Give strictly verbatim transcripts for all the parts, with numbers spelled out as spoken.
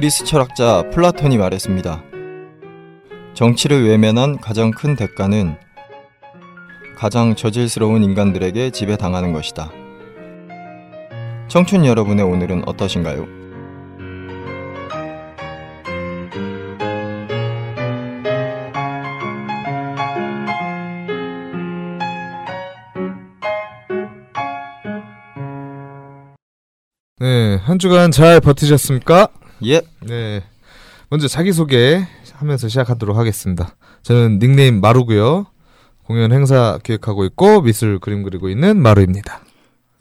그리스 철학자 플라톤이 말했습니다. 정치를 외면한 가장 큰 대가는 가장 저질스러운 인간들에게 지배당하는 것이다. 청춘 여러분의 오늘은 어떠신가요? 네, 한 주간 잘 버티셨습니까? 예. 네, 먼저 자기소개 하면서 시작하도록 하겠습니다. 저는 닉네임 마루고요. 공연 행사 기획하고 있고 미술 그림 그리고 있는 마루입니다.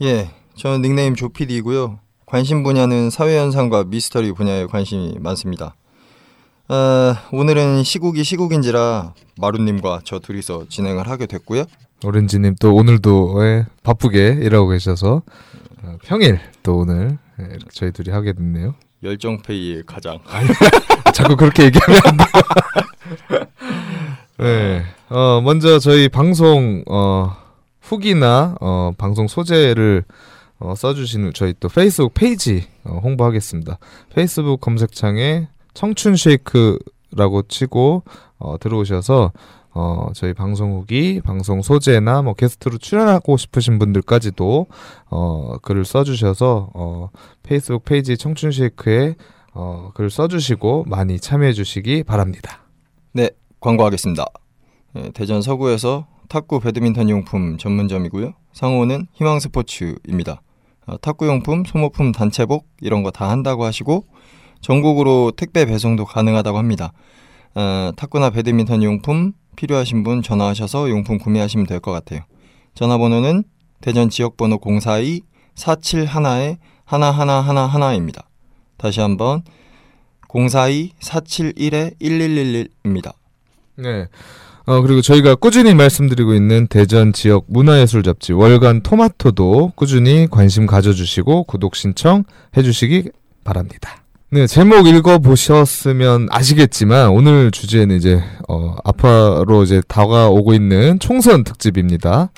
예, 저는 닉네임 조피디이고요. 관심 분야는 사회현상과 미스터리 분야에 관심이 많습니다. 어, 오늘은 시국이 시국인지라 마루님과 저 둘이서 진행을 하게 됐고요. 오렌지님 또 오늘도 예, 바쁘게 일하고 계셔서 어, 평일 또 오늘 예, 저희 둘이 하게 됐네요. 열정페이의 가장. 자꾸 그렇게 얘기하면 안 돼요. 네, 어, 먼저 저희 방송 어, 후기나 어, 방송 소재를 어, 써주시는 저희 또 페이스북 페이지 어, 홍보하겠습니다. 페이스북 검색창에 청춘 쉐이크라고 치고 어, 들어오셔서 어, 저희 방송 후기, 방송 소재나 뭐 게스트로 출연하고 싶으신 분들까지도 어, 글을 써주셔서 어, 페이스북 페이지 청춘 쉐이크에 어, 글을 써주시고 많이 참여해 주시기 바랍니다. 네, 광고하겠습니다. 네, 대전 서구에서 탁구 배드민턴 용품 전문점이고요. 상호는 희망스포츠입니다. 어, 탁구 용품, 소모품, 단체복 이런 거 다 한다고 하시고 전국으로 택배 배송도 가능하다고 합니다. 어, 탁구나 배드민턴 용품 필요하신 분 전화하셔서 용품 구매하시면 될 것 같아요. 전화번호는 대전 지역번호 공사이 사칠일 일일일일입니다. 다시 한번 공사이 사칠일 일일일일입니다. 네. 어, 그리고 저희가 꾸준히 말씀드리고 있는 대전 지역 문화예술 잡지 월간 토마토도 꾸준히 관심 가져주시고 구독 신청 해주시기 바랍니다. 네, 제목 읽어보셨으면 아시겠지만 오늘 주제는 이제 어, 앞으로 이제 다가오고 있는 총선 특집입니다.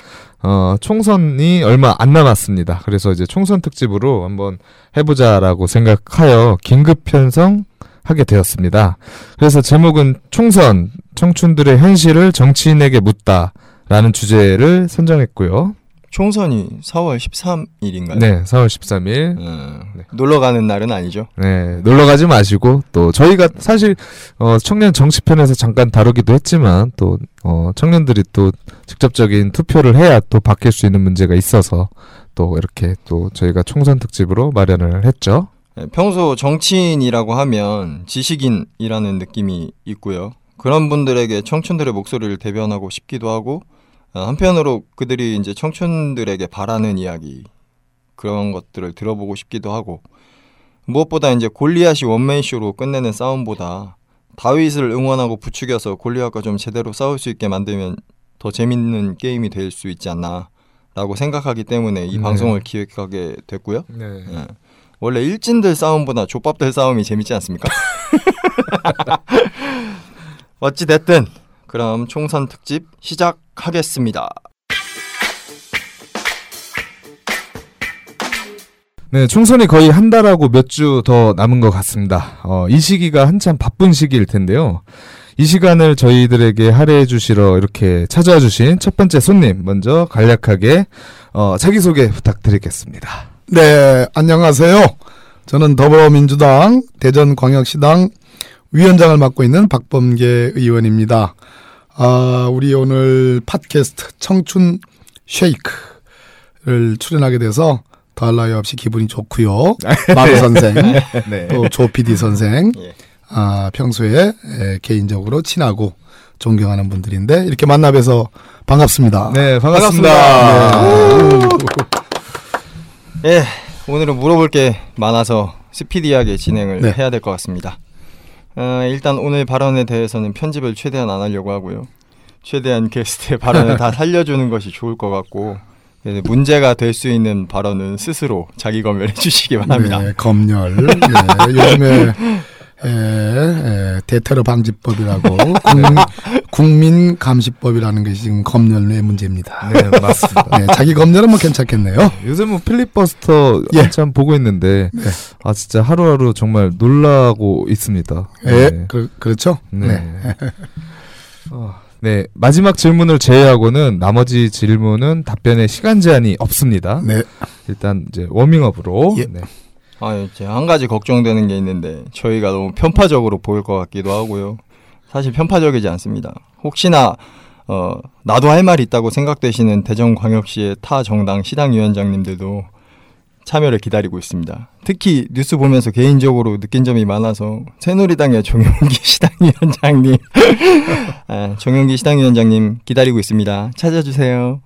어, 총선이 얼마 안 남았습니다. 그래서 이제 총선 특집으로 한번 해보자라고 생각하여 긴급 편성하게 되었습니다. 그래서 제목은 총선, 청춘들의 현실을 정치인에게 묻다라는 주제를 선정했고요. 총선이 사월 십삼일인가요? 네, 사월 십삼일. 음, 네. 놀러 가는 날은 아니죠? 네, 놀러 가지 마시고 또 저희가 사실 어, 청년 정치편에서 잠깐 다루기도 했지만 또 어, 청년들이 또 직접적인 투표를 해야 또 바뀔 수 있는 문제가 있어서 또 이렇게 또 저희가 총선 특집으로 마련을 했죠. 네, 평소 정치인이라고 하면 지식인이라는 느낌이 있고요. 그런 분들에게 청춘들의 목소리를 대변하고 싶기도 하고. 한편으로 그들이 이제 청춘들에게 바라는 이야기 그런 것들을 들어보고 싶기도 하고 무엇보다 이제 골리앗이 원맨쇼로 끝내는 싸움보다 다윗을 응원하고 부추겨서 골리앗과 좀 제대로 싸울 수 있게 만들면 더 재밌는 게임이 될 수 있지 않나라고 생각하기 때문에 이 네. 방송을 기획하게 됐고요. 네. 네. 원래 일진들 싸움보다 족밥들 싸움이 재밌지 않습니까? 어찌 됐든 그럼 총선 특집 시작하겠습니다. 네, 총선이 거의 한 달하고 몇 주 더 남은 것 같습니다. 어, 이 시기가 한참 바쁜 시기일 텐데요. 이 시간을 저희들에게 할애해 주시러 이렇게 찾아와 주신 첫 번째 손님, 먼저 간략하게 어, 자기소개 부탁드리겠습니다. 네, 안녕하세요. 저는 더불어민주당 대전광역시당 위원장을 맡고 있는 박범계 의원입니다. 아, 우리 오늘 팟캐스트 청춘 쉐이크를 출연하게 돼서 더할 나위 없이 기분이 좋고요. 마루 선생, 네. 또 조피디 선생, 아, 평소에 개인적으로 친하고 존경하는 분들인데 이렇게 만나뵈서 반갑습니다. 네, 반갑습니다. 예, 네. 네, 오늘은 물어볼 게 많아서 스피디하게 진행을 네. 해야 될 것 같습니다. 어, 일단 오늘 발언에 대해서는 편집을 최대한 안 하려고 하고요. 최대한 게스트의 발언을 다 살려주는 것이 좋을 것 같고 문제가 될 수 있는 발언은 스스로 자기 검열해 주시기 바랍니다. 네, 검열. 네, 요즘에 예, 예, 대테러 방지법이라고 국민, 국민 감시법이라는 것이 지금 검열의 문제입니다. 네, 맞습니다. 네, 자기 검열은 뭐 괜찮겠네요. 네, 요즘 뭐 필리버스터 예. 한참 보고 있는데 네. 아 진짜 하루하루 정말 놀라고 있습니다. 예, 네. 그, 그렇죠. 네. 네. 어, 네, 마지막 질문을 제외하고는 나머지 질문은 답변에 시간 제한이 없습니다. 네. 일단 이제 워밍업으로. 예. 네. 아, 제가 한 가지 걱정되는 게 있는데 저희가 너무 편파적으로 보일 것 같기도 하고요. 사실 편파적이지 않습니다. 혹시나 어, 나도 할 말이 있다고 생각되시는 대전광역시의 타 정당 시당위원장님들도 참여를 기다리고 있습니다. 특히 뉴스 보면서 개인적으로 느낀 점이 많아서 새누리당의 정용기 시당위원장님 아, 정용기 시당위원장님 기다리고 있습니다. 찾아주세요.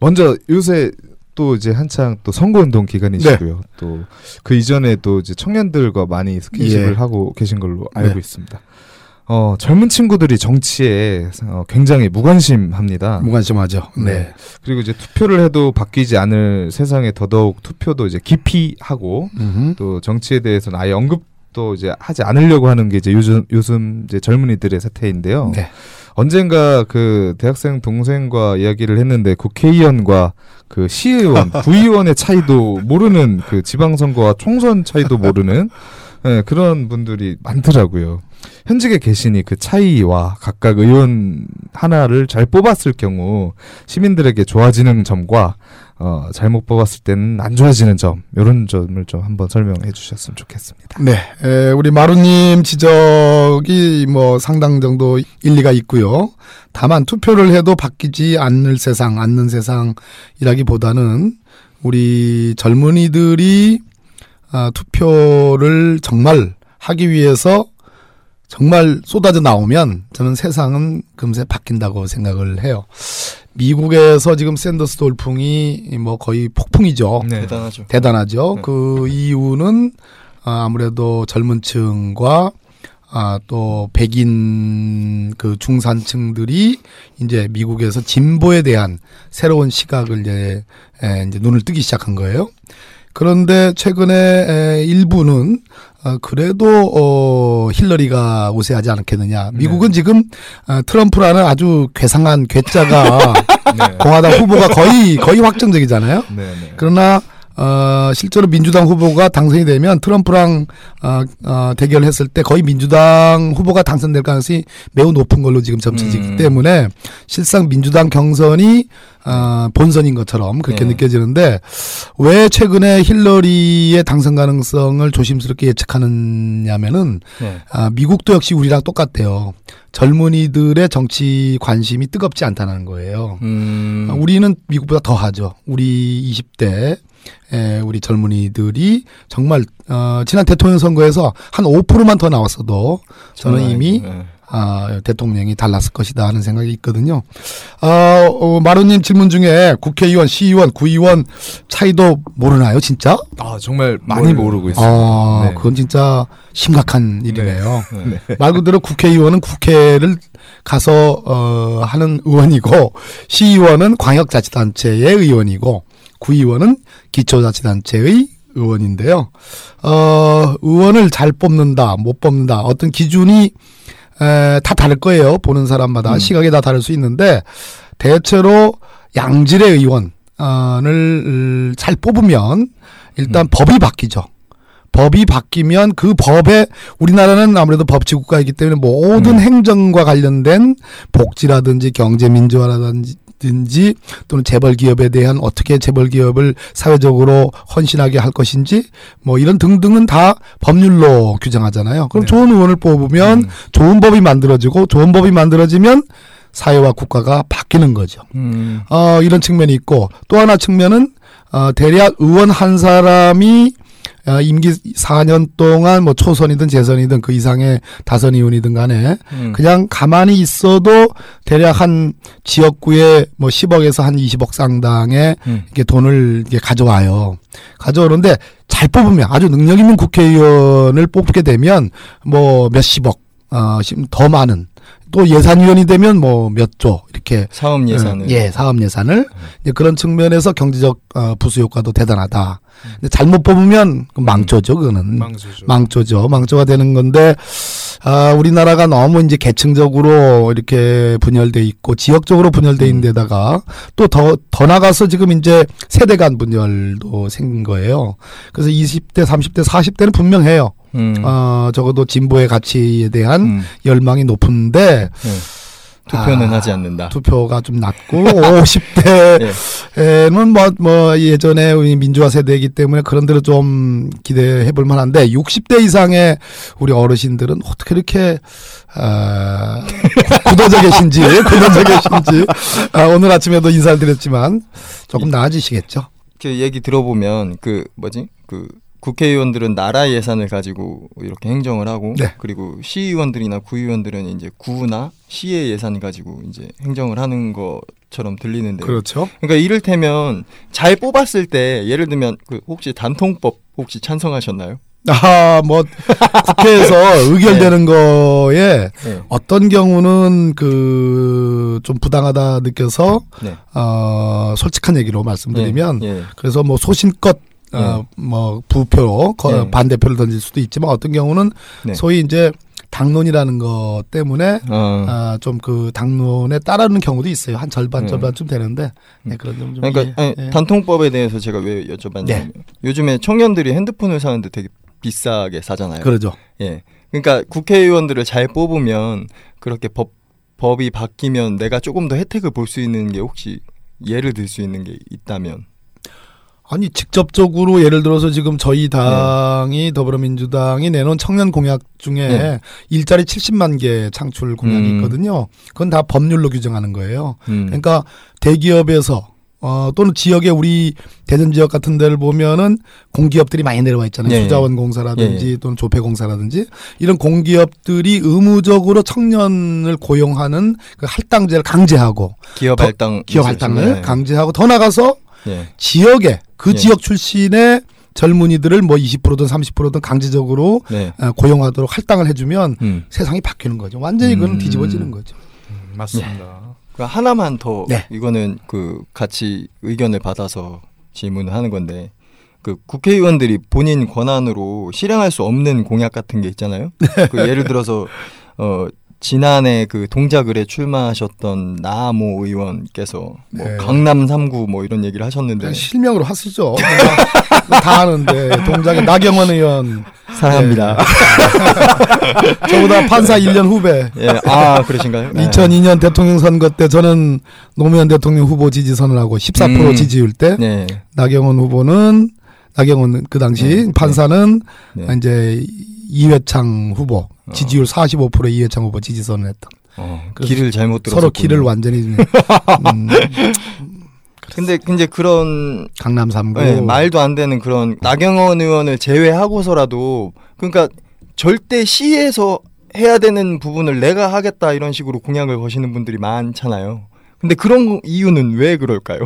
먼저 요새 또 이제 한창 또 선거운동 기간이시고요. 네. 또 그 이전에도 이제 청년들과 많이 스킨십을 예. 하고 계신 걸로 알고 네. 있습니다. 어, 젊은 친구들이 정치에 어, 굉장히 무관심합니다. 무관심하죠. 네. 네. 그리고 이제 투표를 해도 바뀌지 않을 세상에 더더욱 투표도 이제 기피하고 음흠. 또 정치에 대해서는 아예 언급도 이제 하지 않으려고 하는 게 이제 요즘 요즘 이제 젊은이들의 사태인데요. 네. 언젠가 그 대학생 동생과 이야기를 했는데 국회의원과 그 시의원, 구의원의 차이도 모르는 그 지방선거와 총선 차이도 모르는 네, 그런 분들이 많더라고요. 현직에 계시니 그 차이와 각각 의원 하나를 잘 뽑았을 경우 시민들에게 좋아지는 점과 어, 잘못 뽑았을 때는 안 좋아지는 점 이런 점을 좀 한번 설명해 주셨으면 좋겠습니다. 네, 에, 우리 마루님 지적이 뭐 상당 정도 일리가 있고요. 다만 투표를 해도 바뀌지 않을 세상, 않는 세상이라기보다는 우리 젊은이들이 아, 투표를 정말 하기 위해서 정말 쏟아져 나오면 저는 세상은 금세 바뀐다고 생각을 해요. 미국에서 지금 샌더스 돌풍이 뭐 거의 폭풍이죠. 네. 대단하죠. 대단하죠. 네. 그 이유는 아무래도 젊은 층과 아, 또 백인 그 중산층들이 이제 미국에서 진보에 대한 새로운 시각을 이제, 이제 눈을 뜨기 시작한 거예요. 그런데 최근에 일부는 그래도 힐러리가 우세하지 않겠느냐. 미국은 네. 지금 트럼프라는 아주 괴상한 괴짜가 네. 공화당 후보가 거의 거의 확정적이잖아요. 네, 네. 그러나 어, 실제로 민주당 후보가 당선이 되면 트럼프랑 어, 어, 대결했을 때 거의 민주당 후보가 당선될 가능성이 매우 높은 걸로 지금 점쳐지기 음. 때문에 실상 민주당 경선이 어, 본선인 것처럼 그렇게 네. 느껴지는데 왜 최근에 힐러리의 당선 가능성을 조심스럽게 예측하느냐면은 네. 아, 미국도 역시 우리랑 똑같대요. 젊은이들의 정치 관심이 뜨겁지 않다는 거예요. 음. 아, 우리는 미국보다 더 하죠. 우리 이십 대 예, 우리 젊은이들이 정말 어, 지난 대통령 선거에서 한 오 퍼센트만 더 나왔어도 저는 이미 네. 아, 대통령이 달랐을 것이다 하는 생각이 있거든요. 아, 어, 마루님 질문 중에 국회의원, 시의원, 구의원 차이도 모르나요, 진짜? 아, 정말 많이 모르... 모르고 있어요. 아, 네. 그건 진짜 심각한 일이네요. 네. 네. 말 그대로 국회의원은 국회를 가서 어, 하는 의원이고 시의원은 광역자치단체의 의원이고 구의원은 기초자치단체의 의원인데요. 어, 의원을 잘 뽑는다, 못 뽑는다, 어떤 기준이 에, 다 다를 거예요. 보는 사람마다 음. 시각이 다 다를 수 있는데 대체로 양질의 의원을 잘 뽑으면 일단 음. 법이 바뀌죠. 법이 바뀌면 그 법에 우리나라는 아무래도 법치국가이기 때문에 모든 음. 행정과 관련된 복지라든지 경제민주화라든지 든지 또는 재벌 기업에 대한 어떻게 재벌 기업을 사회적으로 헌신하게 할 것인지 뭐 이런 등등은 다 법률로 규정하잖아요. 그럼 네. 좋은 의원을 뽑으면 음. 좋은 법이 만들어지고 좋은 법이 만들어지면 사회와 국가가 바뀌는 거죠. 음. 어, 이런 측면이 있고 또 하나 측면은 어, 대략 의원 한 사람이 임기 사 년 동안 뭐 초선이든 재선이든 그 이상의 다선 의원이든 간에 음. 그냥 가만히 있어도 대략 한 지역구에 뭐 십억에서 한 이십억 상당의 음. 이렇게 돈을 이렇게 가져와요. 가져오는데 잘 뽑으면 아주 능력 있는 국회의원을 뽑게 되면 뭐 몇십억, 어, 더 많은 또 예산위원이 되면 뭐 몇 조 이렇게 사업 예산을 음, 예 사업 예산을 음. 이제 그런 측면에서 경제적 어, 부수 효과도 대단하다. 음. 근데 잘못 뽑으면 망조죠, 그거는 망조죠. 망조죠. 망조가 되는 건데 아, 우리나라가 너무 이제 계층적으로 이렇게 분열돼 있고 지역적으로 분열돼 있는 데다가 또 더 더 나가서 지금 이제 세대 간 분열도 생긴 거예요. 그래서 이십 대, 삼십 대, 사십 대는 분명해요. 음. 어, 적어도 진보의 가치에 대한 음. 열망이 높은데 음. 투표는 아, 하지 않는다. 투표가 좀 낮고 오십 대에는 뭐, 뭐 예전에 우리 민주화 세대이기 때문에 그런 데로 좀 기대해 볼 만한데 육십 대 이상의 우리 어르신들은 어떻게 이렇게 아, 굳어져 계신지 굳어져 계신지 아, 오늘 아침에도 인사를 드렸지만 조금 나아지시겠죠. 이렇게 얘기 들어보면 그 뭐지 그 국회의원들은 나라 예산을 가지고 이렇게 행정을 하고 네. 그리고 시의원들이나 구의원들은 이제 구나 시의 예산을 가지고 이제 행정을 하는 것처럼 들리는데 그렇죠. 그러니까 이를테면 잘 뽑았을 때 예를 들면 그 혹시 단통법 혹시 찬성하셨나요? 아, 뭐 국회에서 의결되는 네. 거에 네. 어떤 경우는 그 좀 부당하다 느껴서 네. 어, 솔직한 얘기로 말씀드리면 네. 네. 그래서 뭐 소신껏 어, 네. 뭐 부표 네. 반대표를 던질 수도 있지만 어떤 경우는 네. 소위 이제 당론이라는 것 때문에 어. 아, 좀 그 당론에 따르는 경우도 있어요. 한 절반 절반쯤 네. 되는데 네, 그런 점 좀 그러니까 아니, 네. 단통법에 대해서 제가 왜 여쭤봤냐면 네. 요즘에 청년들이 핸드폰을 사는데 되게 비싸게 사잖아요. 그러죠. 예, 그러니까 국회의원들을 잘 뽑으면 그렇게 법 법이 바뀌면 내가 조금 더 혜택을 볼 수 있는 게 혹시 예를 들 수 있는 게 있다면. 아니 직접적으로 예를 들어서 지금 저희 당이 네. 더불어민주당이 내놓은 청년 공약 중에 네. 일자리 칠십만 개 창출 공약이 음. 있거든요. 그건 다 법률로 규정하는 거예요. 음. 그러니까 대기업에서 어, 또는 지역에 우리 대전 지역 같은 데를 보면은 공기업들이 많이 내려와 있잖아요. 예. 수자원공사라든지 예. 또는 조폐공사라든지 이런 공기업들이 의무적으로 청년을 고용하는 그 할당제를 강제하고 기업 할당 더, 기업 할당을 네. 강제하고 더 나가서 예. 지역에 그 예. 지역 출신의 젊은이들을 뭐 이십 퍼센트든 삼십 퍼센트든 강제적으로 네. 고용하도록 할당을 해주면 음. 세상이 바뀌는 거죠. 완전히 그건 음. 뒤집어지는 거죠. 음, 맞습니다. 예. 그러니까 하나만 더 네. 이거는 그 같이 의견을 받아서 질문을 하는 건데 그 국회의원들이 본인 권한으로 실행할 수 없는 공약 같은 게 있잖아요. 그 예를 들어서 어. 지난해 그 동작을에 출마하셨던 나모 의원께서 뭐 네. 강남 삼 구 뭐 이런 얘기를 하셨는데 실명으로 하시죠. 다 아는데 동작의 나경원 의원 사랑합니다. 네. 저보다 판사 일 년 후배. 예. 아 그러신가요? 이천이 년 대통령 선거 때 저는 노무현 대통령 후보 지지 선언하고 십사 퍼센트 음. 지지율 때 네. 나경원 후보는 나경원 그 당시 네. 판사는 네. 이제 이회창 후보. 지지율 사십오 퍼센트 이회창 후보 지지선을 했던. 어, 길을 잘못 들었어. 서로 길을 완전히. 음, 근데 근데 그런 강남 삼 구 네, 말도 안 되는 그런 나경원 의원을 제외하고서라도 그러니까 절대 시에서 해야 되는 부분을 내가 하겠다 이런 식으로 공약을 거시는 분들이 많잖아요. 근데 그런 이유는 왜 그럴까요?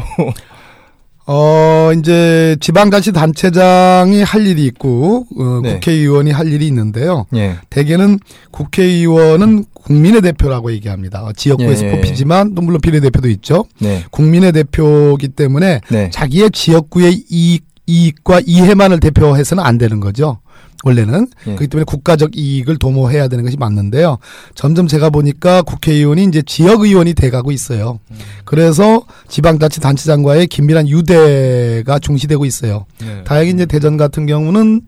어, 이제 지방자치단체장이 할 일이 있고 어, 네. 국회의원이 할 일이 있는데요. 예. 대개는 국회의원은 국민의 대표라고 얘기합니다. 지역구에서 예. 뽑히지만 또 물론 비례대표도 있죠. 네. 국민의 대표이기 때문에 네. 자기의 지역구의 이익, 이익과 이해만을 대표해서는 안 되는 거죠. 원래는. 예. 그렇기 때문에 국가적 이익을 도모해야 되는 것이 맞는데요. 점점 제가 보니까 국회의원이 이제 지역의원이 돼가고 있어요. 음. 그래서 지방자치단체장과의 긴밀한 유대가 중시되고 있어요. 예. 다행히 이제 대전 같은 경우는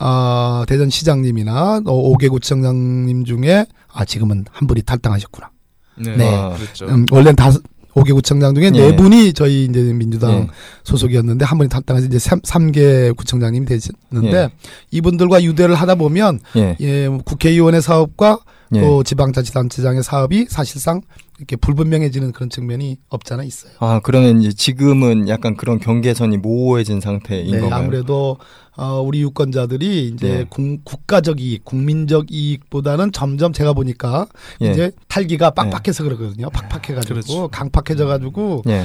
아, 대전시장님이나 오 개 구청장님 중에 아 지금은 한 분이 탈당하셨구나. 네. 네. 아, 그렇죠. 음, 원래는 다섯 오 개 구청장 중에 네 예. 분이 저희 이제 민주당 예. 소속이었는데 한 분이 탈당해서 이제 삼 개 구청장님이 되셨는데 예. 이분들과 유대를 하다 보면 예. 예, 국회의원의 사업과 예. 또 지방자치단체장의 사업이 사실상 이렇게 불분명해지는 그런 측면이 없잖아 있어요. 아 그러면 이제 지금은 약간 그런 경계선이 모호해진 상태인 네, 건가요? 아무래도 어, 우리 유권자들이 이제 네. 공, 국가적 이익, 국민적 이익보다는 점점 제가 보니까 네. 이제 탈기가 빡빡해서 네. 그러거든요. 팍팍해가지고 그렇죠. 강팍해져가지고. 네.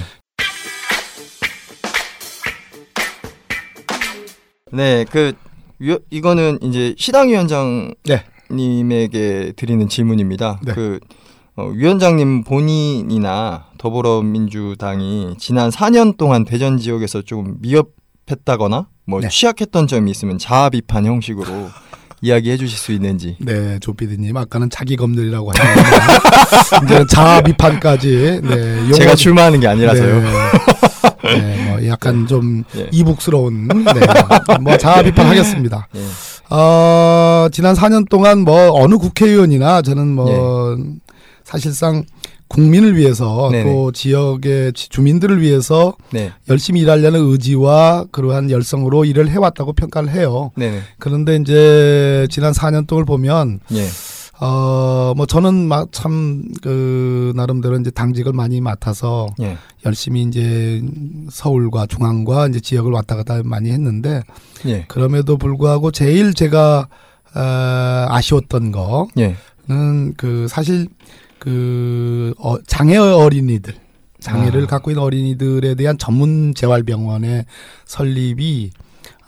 네, 그 요, 이거는 이제 시당위원장님에게 네. 드리는 질문입니다. 네. 그 위원장님 본인이나 더불어민주당이 지난 사 년 동안 대전 지역에서 좀 미흡했다거나 뭐 네. 취약했던 점이 있으면 자아 비판 형식으로 이야기해 주실 수 있는지. 네, 조피디님 아까는 자기 검열이라고 하셨는데 이제 자아 비판까지. 네, 용어... 제가 출마하는 게 아니라서요. 네. 네, 뭐 약간 좀 예. 이북스러운 네, 뭐 자아 비판하겠습니다. 예. 어, 지난 사 년 동안 뭐 어느 국회의원이나 저는 뭐 예. 사실상 국민을 위해서 네네. 또 지역의 주민들을 위해서 네. 열심히 일하려는 의지와 그러한 열성으로 일을 해왔다고 평가를 해요. 네네. 그런데 이제 지난 사 년 동안을 보면. 예. 어, 뭐 저는 막 참 그 나름대로 이제 당직을 많이 맡아서 예. 열심히 이제 서울과 중앙과 이제 지역을 왔다 갔다 많이 했는데 예. 그럼에도 불구하고 제일 제가 어, 아쉬웠던 거는 예. 그 사실 그 어, 장애 어린이들 장애를 아. 갖고 있는 어린이들에 대한 전문 재활병원의 설립이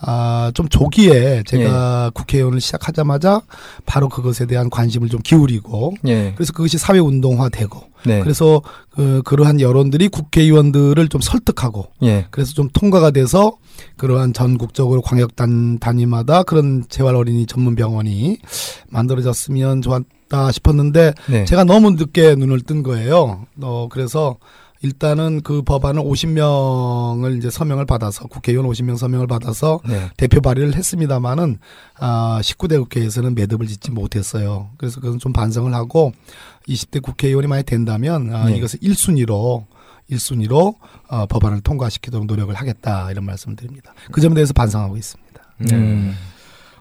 아, 좀 조기에 제가 예. 국회의원을 시작하자마자 바로 그것에 대한 관심을 좀 기울이고 예. 그래서 그것이 사회운동화되고 네. 그래서 그, 그러한 여론들이 국회의원들을 좀 설득하고 예. 그래서 좀 통과가 돼서 그러한 전국적으로 광역단 단위마다 그런 재활어린이 전문병원이 만들어졌으면 좋았다 싶었는데 네. 제가 너무 늦게 눈을 뜬 거예요. 어, 그래서 일단은 그 법안을 오십 명을 이제 서명을 받아서 국회의원 오십 명 서명을 받아서 네. 대표 발의를 했습니다만은 아, 십구 대 국회에서는 매듭을 짓지 못했어요. 그래서 그건 좀 반성을 하고 이십 대 국회의원이 많이 된다면 아, 네. 이것을 일 순위로 일 순위로 어, 법안을 통과시키도록 노력을 하겠다 이런 말씀을 드립니다. 그 점에 대해서 반성하고 있습니다. 네. 음.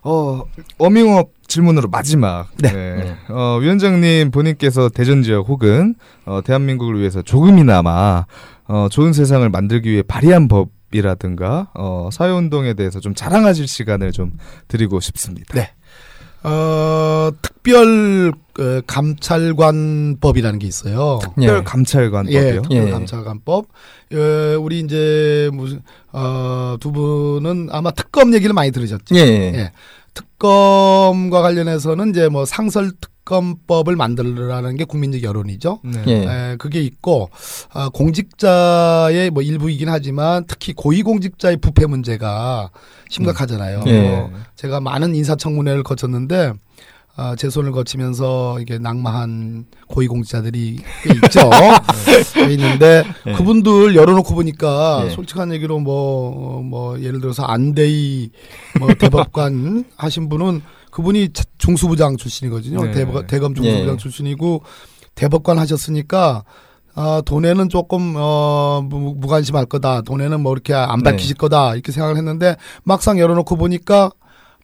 어, 어밍업 질문으로 마지막. 네. 네. 어, 위원장님 본인께서 대전 지역 혹은 어, 대한민국을 위해서 조금이나마 어, 좋은 세상을 만들기 위해 발의한 법이라든가 어, 사회운동에 대해서 좀 자랑하실 시간을 좀 드리고 싶습니다. 네. 어, 특별 그, 감찰관법이라는 게 있어요. 특별 감찰관법이요. 예, 특별 감찰관법. 예. 예, 우리 이제 무슨 어, 두 분은 아마 특검 얘기를 많이 들으셨죠. 예. 예. 특검과 관련해서는 이제 뭐 상설 특검법을 만들라는 게 국민적 여론이죠. 네. 예. 에, 그게 있고 어, 공직자의 뭐 일부이긴 하지만 특히 고위공직자의 부패 문제가 심각하잖아요. 예. 뭐 제가 많은 인사청문회를 거쳤는데 어, 제 손을 거치면서 이게 낙마한 고위공직자들이 꽤 있죠. 네. 있는데 네. 그분들 열어놓고 보니까 네. 솔직한 얘기로 뭐뭐 뭐 예를 들어서 안대희 뭐 대법관 하신 분은 그분이 중수부장 출신이거든요. 네. 대법, 대검 중수부장 네. 출신이고 대법관 하셨으니까. 아, 돈에는 조금, 어, 무, 무관심할 거다. 돈에는 뭐 이렇게 안 밝히실 네. 거다. 이렇게 생각을 했는데 막상 열어놓고 보니까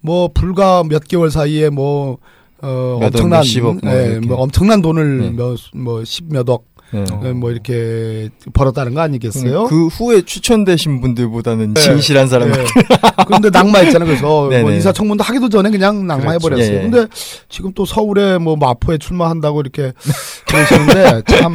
뭐 불과 몇 개월 사이에 뭐, 어, 엄청난, 십억, 뭐, 예, 뭐 엄청난 돈을 네. 몇, 뭐, 십몇억, 네. 어. 뭐 이렇게 벌었다는 거 아니겠어요? 그 후에 추천되신 분들보다는 네. 진실한 사람. 네. 그런데 낙마했잖아요. 그래서 뭐 인사청문도 하기도 전에 그냥 낙마해버렸어요. 예. 근데 지금 또 서울에 뭐 마포에 출마한다고 이렇게 그러시는데 참.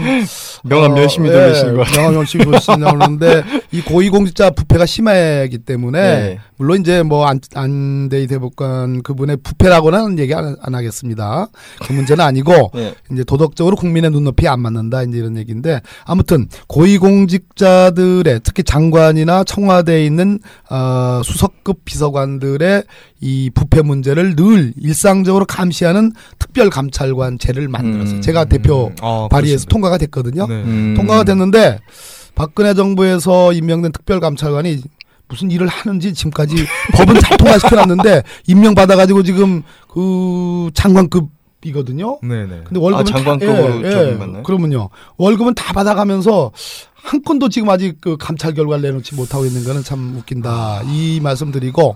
명함 열심히 어, 돌리시는 예, 거. 명함 열심히 돌리시냐고 그러는데 이 고위공직자 부패가 심하기 때문에 예. 물론 이제 뭐 안, 안대희 대법관 그분의 부패라고는 얘기 안, 안 하겠습니다. 그 문제는 아니고 예. 이제 도덕적으로 국민의 눈높이에 안 맞는다 이제 이런 얘기인데 아무튼 고위공직자들의 특히 장관이나 청와대에 있는 어, 수석급 비서관들의 이 부패 문제를 늘 일상적으로 감시하는 특별 감찰관제를 만들어서 음, 제가 대표 음, 아, 발의해서 그렇습니다. 통과가 됐거든요. 네. 음. 통과가 됐는데 박근혜 정부에서 임명된 특별감찰관이 무슨 일을 하는지 지금까지 법은 잘 통과시켜놨는데 임명받아가지고 지금 그 장관급이거든요. 네네. 근데 월급은 아, 장관급으로 예, 예, 맞나요? 그러면요 월급은 다 받아가면서 한 건도 지금 아직 그 감찰 결과를 내놓지 못하고 있는 거는 참 웃긴다 이 말씀드리고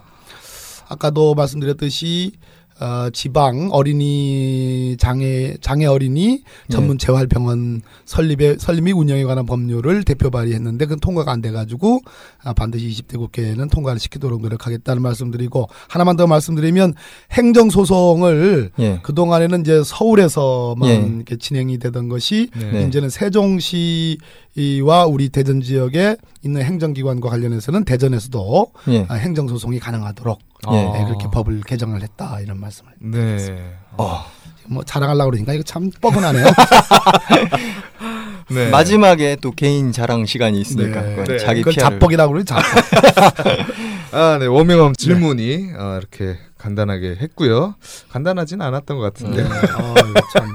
아까도 말씀드렸듯이. 어, 지방 어린이 장애 장애 어린이 전문 재활병원 설립에 설립 및 운영에 관한 법률을 대표 발의했는데 그건 통과가 안 돼가지고 아, 반드시 이십 대 국회에는 통과를 시키도록 노력하겠다는 말씀드리고 하나만 더 말씀드리면 행정 소송을 예. 그 동안에는 이제 서울에서만 예. 이렇게 진행이 되던 것이 네. 이제는 세종시와 우리 대전 지역에 있는 행정기관과 관련해서는 대전에서도 예. 아, 행정 소송이 가능하도록. 아. 예, 그렇게 법을 개정을 했다 이런 말씀을 드렸습니다. 네. 어. 뭐 자랑하려고 그러니까 이거 참 뻐근하네요. 네. 마지막에 또 개인 자랑 시간이 있으니까 네. 네. 자기 피아를 자뻑이라고 그러죠. 아, 네. 워밍업 질문이 네. 아, 이렇게 간단하게 했고요. 간단하진 않았던 것 같은데. 네. 아, 이거 참.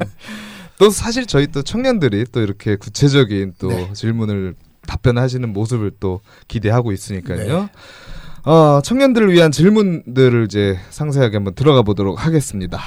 또 사실 저희 또 청년들이 또 이렇게 구체적인 또 네. 질문을 답변하시는 모습을 또 기대하고 있으니까요. 네. 어, 청년들을 위한 질문들을 이제 상세하게 한번 들어가 보도록 하겠습니다.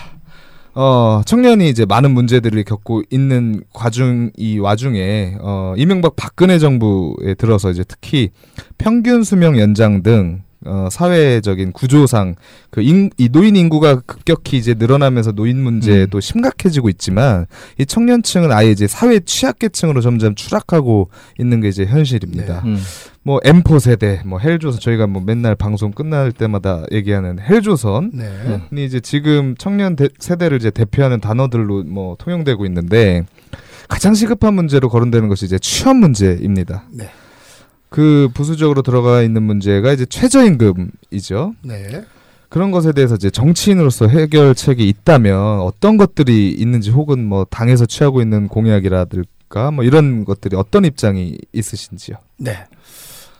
어, 청년이 이제 많은 문제들을 겪고 있는 과중, 이 와중에, 어, 이명박 박근혜 정부에 들어서 이제 특히 평균 수명 연장 등, 어, 사회적인 구조상, 그, 인, 이 노인 인구가 급격히 이제 늘어나면서 노인 문제도 음. 심각해지고 있지만, 이 청년층은 아예 이제 사회 취약계층으로 점점 추락하고 있는 게 이제 현실입니다. 네. 음. 뭐, 엠포 세대, 뭐, 헬조선, 저희가 뭐 맨날 방송 끝날 때마다 얘기하는 헬조선이 네. 이제 지금 청년 대, 세대를 이제 대표하는 단어들로 뭐 통용되고 있는데, 가장 시급한 문제로 거론되는 것이 이제 취업 문제입니다. 네. 그 부수적으로 들어가 있는 문제가 이제 최저임금이죠. 네. 그런 것에 대해서 이제 정치인으로서 해결책이 있다면 어떤 것들이 있는지 혹은 뭐 당에서 취하고 있는 공약이라든가 뭐 이런 것들이 어떤 입장이 있으신지요? 네.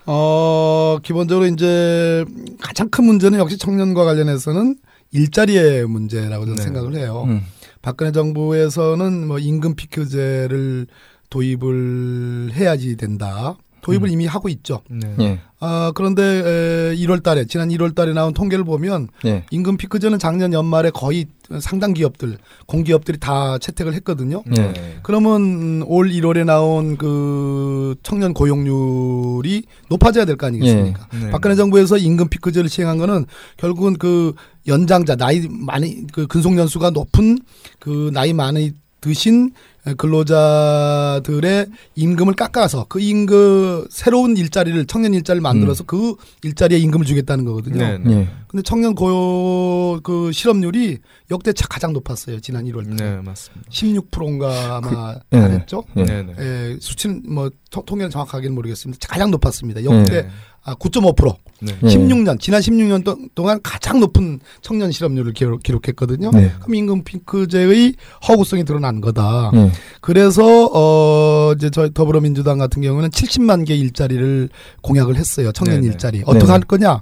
어, 기본적으로 이제 가장 큰 문제는 역시 청년과 관련해서는 일자리의 문제라고 저는 네. 생각을 해요. 음. 박근혜 정부에서는 뭐 임금 피크제를 도입을 해야지 된다. 도입을 음. 이미 하고 있죠. 네. 네. 아, 그런데 일월 달에 지난 일월 달에 나온 통계를 보면 네. 임금 피크제는 작년 연말에 거의 상당 기업들, 공기업들이 다 채택을 했거든요. 네. 그러면 올 일월에 나온 그 청년 고용률이 높아져야 될 거 아니겠습니까? 네. 네. 박근혜 정부에서 임금 피크제를 시행한 거는 결국은 그 연장자 나이 많이 그 근속 연수가 높은 그 나이 많이 드신 근로자들의 임금을 깎아서 그 임금 새로운 일자리를 청년 일자리를 만들어서 음. 그 일자리에 임금을 주겠다는 거거든요. 네, 네. 근데 청년 고용 그 실업률이 역대 가장 높았어요. 지난 일월 달에. 네, 맞습니다. 십육 퍼센트인가 아마 그, 달했죠. 네, 네. 네. 예, 수치는 뭐 통계는 정확하게는 모르겠습니다. 가장 높았습니다. 역대 네. 아, 구 점 오 퍼센트. 네. 십육 년 지난 십육 년 동안 가장 높은 청년 실업률을 기록, 기록했거든요. 네. 그럼 임금 피크제의 허구성이 드러난 거다. 네. 그래서 어, 이제 저희 더불어민주당 같은 경우는 칠십만 개 일자리를 공약을 했어요. 청년 네네. 일자리 어떻게 네네. 할 거냐?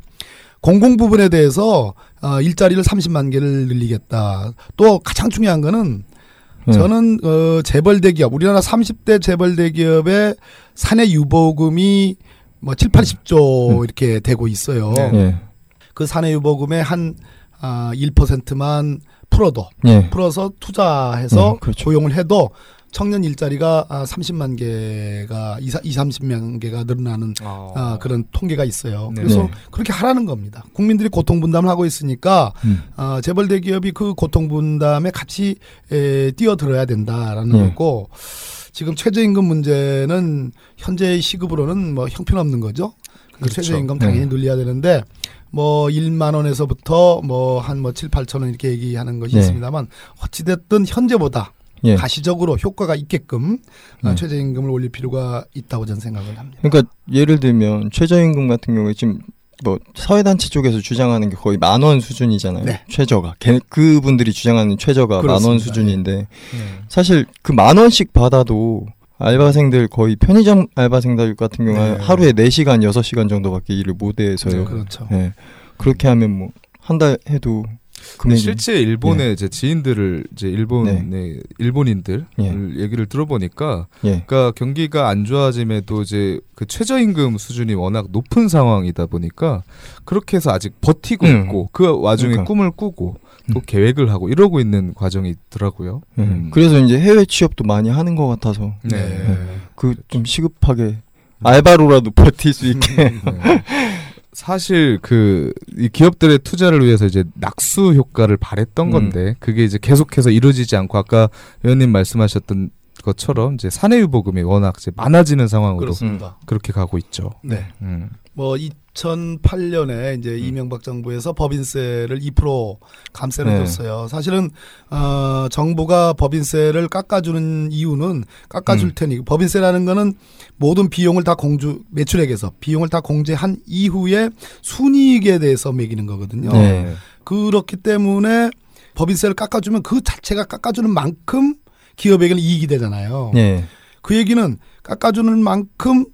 공공 부분에 대해서 어, 일자리를 삼십만 개를 늘리겠다. 또 가장 중요한 거는 네. 저는 어, 재벌 대기업 우리나라 삼십 대 재벌 대기업의 사내 유보금이 뭐 칠, 팔십 조 음. 이렇게 되고 있어요. 네. 그 사내 유보금의 한 아, 일 퍼센트만 풀어도 네. 풀어서 투자해서 네, 그렇죠. 고용을 해도 청년 일자리가 아, 삼십만 개가 이삼십만 개가 늘어나는 아. 아, 그런 통계가 있어요. 네. 그래서 네. 그렇게 하라는 겁니다. 국민들이 고통 분담을 하고 있으니까 음. 아, 재벌 대기업이 그 고통 분담에 같이 에, 뛰어들어야 된다라는 네. 거고. 지금 최저임금 문제는 현재의 시급으로는 뭐 형편없는 거죠. 그렇죠. 최저임금 당연히 네. 늘려야 되는데 뭐 일만 원에서부터 뭐 한 뭐 칠, 팔천 원 이렇게 얘기하는 것이 네. 있습니다만 어찌됐든 현재보다 예. 가시적으로 효과가 있게끔 음. 최저임금을 올릴 필요가 있다고 저는 생각을 합니다. 그러니까 예를 들면 최저임금 같은 경우에 지금 뭐 사회단체 쪽에서 주장하는 게 거의 만 원 수준이잖아요. 네. 최저가. 그분들이 주장하는 최저가 만 원 수준인데 네. 사실 그 만 원씩 받아도 알바생들 거의 편의점 알바생들 같은 경우는 네. 하루에 네 시간, 여섯 시간 정도밖에 일을 못 해서요. 네, 그렇죠. 네. 그렇게 하면 뭐 한 달 해도 근데 실제 일본의 예. 제 지인들을 이제 일본의 네. 일본인들 예. 얘기를 들어보니까, 예. 그러니까 경기가 안 좋아짐에도 이제 그 최저임금 수준이 워낙 높은 상황이다 보니까 그렇게 해서 아직 버티고 음. 있고 그 와중에 그러니까. 꿈을 꾸고 또 음. 계획을 하고 이러고 있는 과정이더라고요. 음. 음. 그래서 이제 해외 취업도 많이 하는 것 같아서 네. 네. 그 좀 시급하게 알바로라도 버틸 수 있게. 음. 네. 사실 그 이 기업들의 투자를 위해서 이제 낙수 효과를 바랬던 건데 음. 그게 이제 계속해서 이루어지지 않고 아까 의원님 말씀하셨던 것처럼 이제 사내유보금이 워낙 이제 많아지는 상황으로 그렇습니다. 그렇게 가고 있죠. 네. 음. 뭐 이천팔 년에 이제 음. 이명박 정부에서 법인세를 이 퍼센트 감세를 네. 줬어요. 사실은 어, 정부가 법인세를 깎아주는 이유는 깎아줄 음. 테니 법인세라는 거는 모든 비용을 다 공주 매출액에서 비용을 다 공제한 이후에 순이익에 대해서 매기는 거거든요. 네. 그렇기 때문에 법인세를 깎아주면 그 자체가 깎아주는 만큼 기업에게는 이익이 되잖아요. 네. 그 얘기는 깎아주는 만큼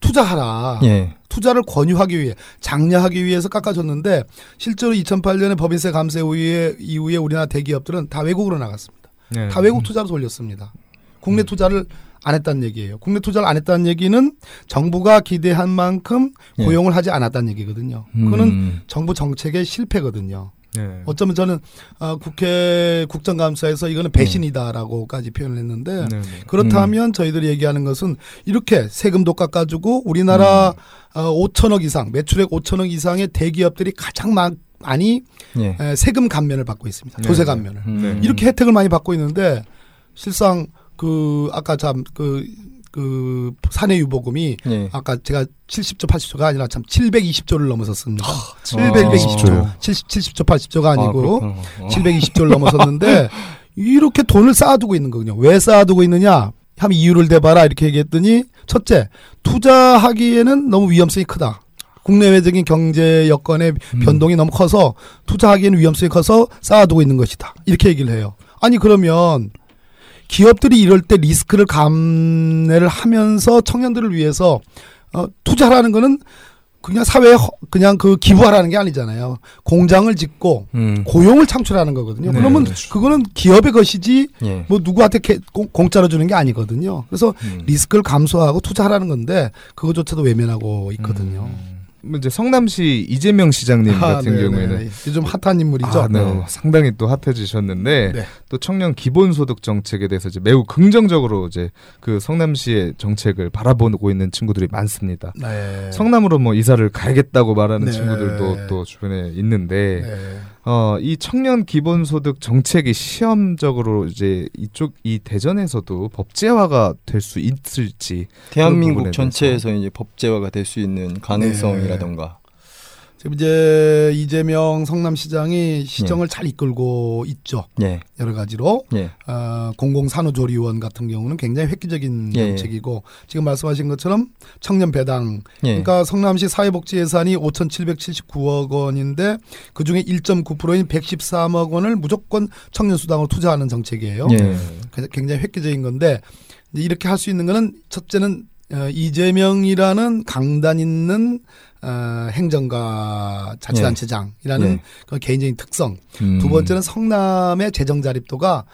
투자하라. 예. 투자를 권유하기 위해 장려하기 위해서 깎아줬는데 실제로 이천팔 년에 법인세 감세 이후에, 이후에 우리나라 대기업들은 다 외국으로 나갔습니다. 예. 다 외국 투자로 돌렸습니다. 국내 투자를 안 했다는 얘기예요. 국내 투자를 안 했다는 얘기는 정부가 기대한 만큼 고용을 예. 하지 않았다는 얘기거든요. 그거는 음. 정부 정책의 실패거든요. 예. 어쩌면 저는 어, 국회 국정감사에서 이거는 배신이다라고까지 표현을 했는데 네, 네. 그렇다면 음. 저희들이 얘기하는 것은 이렇게 세금도 깎아주고 우리나라 음. 어, 오천억 이상 매출액 오천억 이상의 대기업들이 가장 마, 많이 예. 에, 세금 감면을 받고 있습니다. 조세 감면을. 네, 네. 음. 이렇게 혜택을 많이 받고 있는데 실상 그 아까 참 그 그 사내 유보금이 예. 아까 제가 칠십 조 팔십 조가 아니라 참 칠백이십 조를 넘어섰습니다. 아, 칠백이십 조. 아, 칠십, 칠십 조 팔십 조가 아니고 아, 어. 칠백이십 조를 넘어섰는데 이렇게 돈을 쌓아두고 있는 거군요. 왜 쌓아두고 있느냐 하면 이유를 대봐라 이렇게 얘기했더니 첫째 투자하기에는 너무 위험성이 크다. 국내외적인 경제 여건의 음. 변동이 너무 커서 투자하기에는 위험성이 커서 쌓아두고 있는 것이다. 이렇게 얘기를 해요. 아니 그러면 기업들이 이럴 때 리스크를 감내를 하면서 청년들을 위해서 어, 투자라는 거는 그냥 사회에 허, 그냥 그 기부하라는 게 아니잖아요. 공장을 짓고 음. 고용을 창출하는 거거든요. 네, 그러면 그렇죠. 그거는 기업의 것이지 예. 뭐 누구한테 개, 공, 공짜로 주는 게 아니거든요. 그래서 음. 리스크를 감소하고 투자하라는 건데 그거조차도 외면하고 있거든요. 음. 이제 성남시 이재명 시장님 아, 같은 네네. 경우에는 요즘 핫한 인물이죠. 아, 네. 네. 상당히 또 핫해지셨는데 네. 또 청년 기본소득 정책에 대해서 이제 매우 긍정적으로 이제 그 성남시의 정책을 바라보고 있는 친구들이 많습니다. 네. 성남으로 뭐 이사를 가야겠다고 말하는 네. 친구들도 또 주변에 있는데 네. 어, 이 청년 기본소득 정책이 시험적으로 이제 이쪽 이 대전에서도 법제화가 될 수 있을지 대한민국 전체에서 이제 법제화가 될 수 있는 가능성이라던가 네. 지금 이제 이재명 성남시장이 시정을 네. 잘 이끌고 있죠. 네. 여러 가지로 네. 어, 공공산후조리원 같은 경우는 굉장히 획기적인 네. 정책이고 지금 말씀하신 것처럼 청년 배당 네. 그러니까 성남시 사회복지 예산이 오천칠백칠십구억 원인데 그중에 일 점 구 퍼센트인 백십삼억 원을 무조건 청년 수당으로 투자하는 정책이에요. 네. 굉장히 획기적인 건데 이렇게 할 수 있는 거는 첫째는 이재명이라는 강단 있는 어, 행정가 자치단체장이라는 네. 그 개인적인 특성. 음. 두 번째는 성남의 재정 자립도가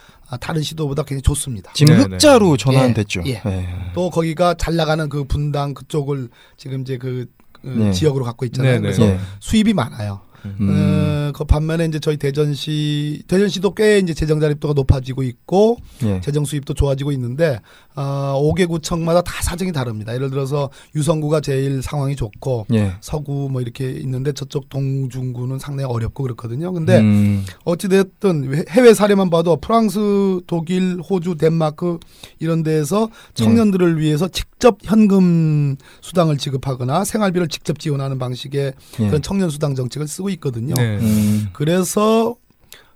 다른 시도보다 굉장히 좋습니다. 지금 흑자로 전환됐죠. 예. 예. 예. 또 거기가 잘 나가는 그 분당 그쪽을 지금 이제 그, 그 예. 지역으로 갖고 있잖아요. 네네. 그래서 예. 수입이 많아요. 음. 어, 그 반면에 이제 저희 대전시 대전시도 꽤 이제 재정 자립도가 높아지고 있고 예. 재정 수입도 좋아지고 있는데 어, 오 개 구청마다 다 사정이 다릅니다. 예를 들어서 유성구가 제일 상황이 좋고 예. 서구 뭐 이렇게 있는데 저쪽 동중구는 상당히 어렵고 그렇거든요. 근데 음. 어찌 됐든 해외 사례만 봐도 프랑스, 독일, 호주, 덴마크 이런 데에서 청년들을 예. 위해서 직접 현금 수당을 지급하거나 생활비를 직접 지원하는 방식의 예. 그런 청년 수당 정책을 쓰고 있거든요. 네. 음. 그래서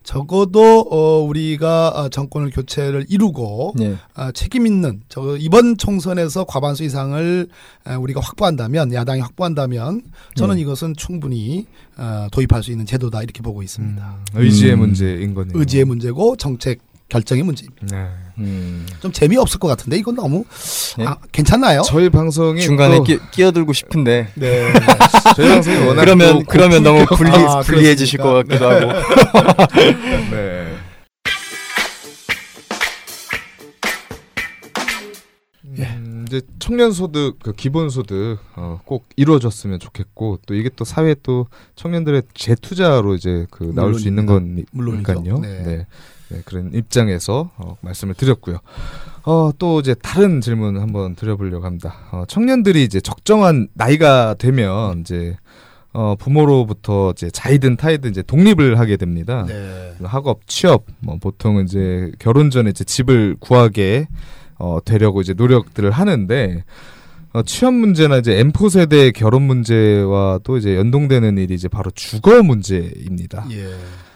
적어도 어, 우리가 정권을 교체를 이루고 네. 어, 책임 있는 저 이번 총선에서 과반수 이상을 어, 우리가 확보한다면 야당이 확보한다면 저는 네. 이것은 충분히 어, 도입할 수 있는 제도다 이렇게 보고 있습니다. 음. 의지의 음. 문제인 거네요. 의지의 문제고 정책 결정의 문제입니다. 네. 음. 좀 재미없을 것 같은데 이건 너무 네. 아, 괜찮나요? 저희 방송이 중간에 또... 끼, 끼어들고 싶은데 네. 저희 방송이 워낙 그러면 또 그러면 너무 불리, 아, 불리해지실 그렇습니까? 것 같기도 네. 하고. 네. 음, 이제 청년 소득, 그 기본 소득 어, 꼭 이루어졌으면 좋겠고 또 이게 또 사회 또 청년들의 재투자로 이제 그 나올 물론입니다. 수 있는 건 물론이니까요. 네. 네. 네, 그런 입장에서 어, 말씀을 드렸고요. 어, 또 이제 다른 질문 한번 드려보려고 합니다. 어, 청년들이 이제 적정한 나이가 되면 이제 어, 부모로부터 이제 자이든 타이든 이제 독립을 하게 됩니다. 네. 학업, 취업, 뭐 보통은 이제 결혼 전에 이제 집을 구하게 어, 되려고 이제 노력들을 하는데, 어, 취업 문제나 이제 엠포 세대의 결혼 문제와도 이제 연동되는 일이 이제 바로 주거 문제입니다. 예.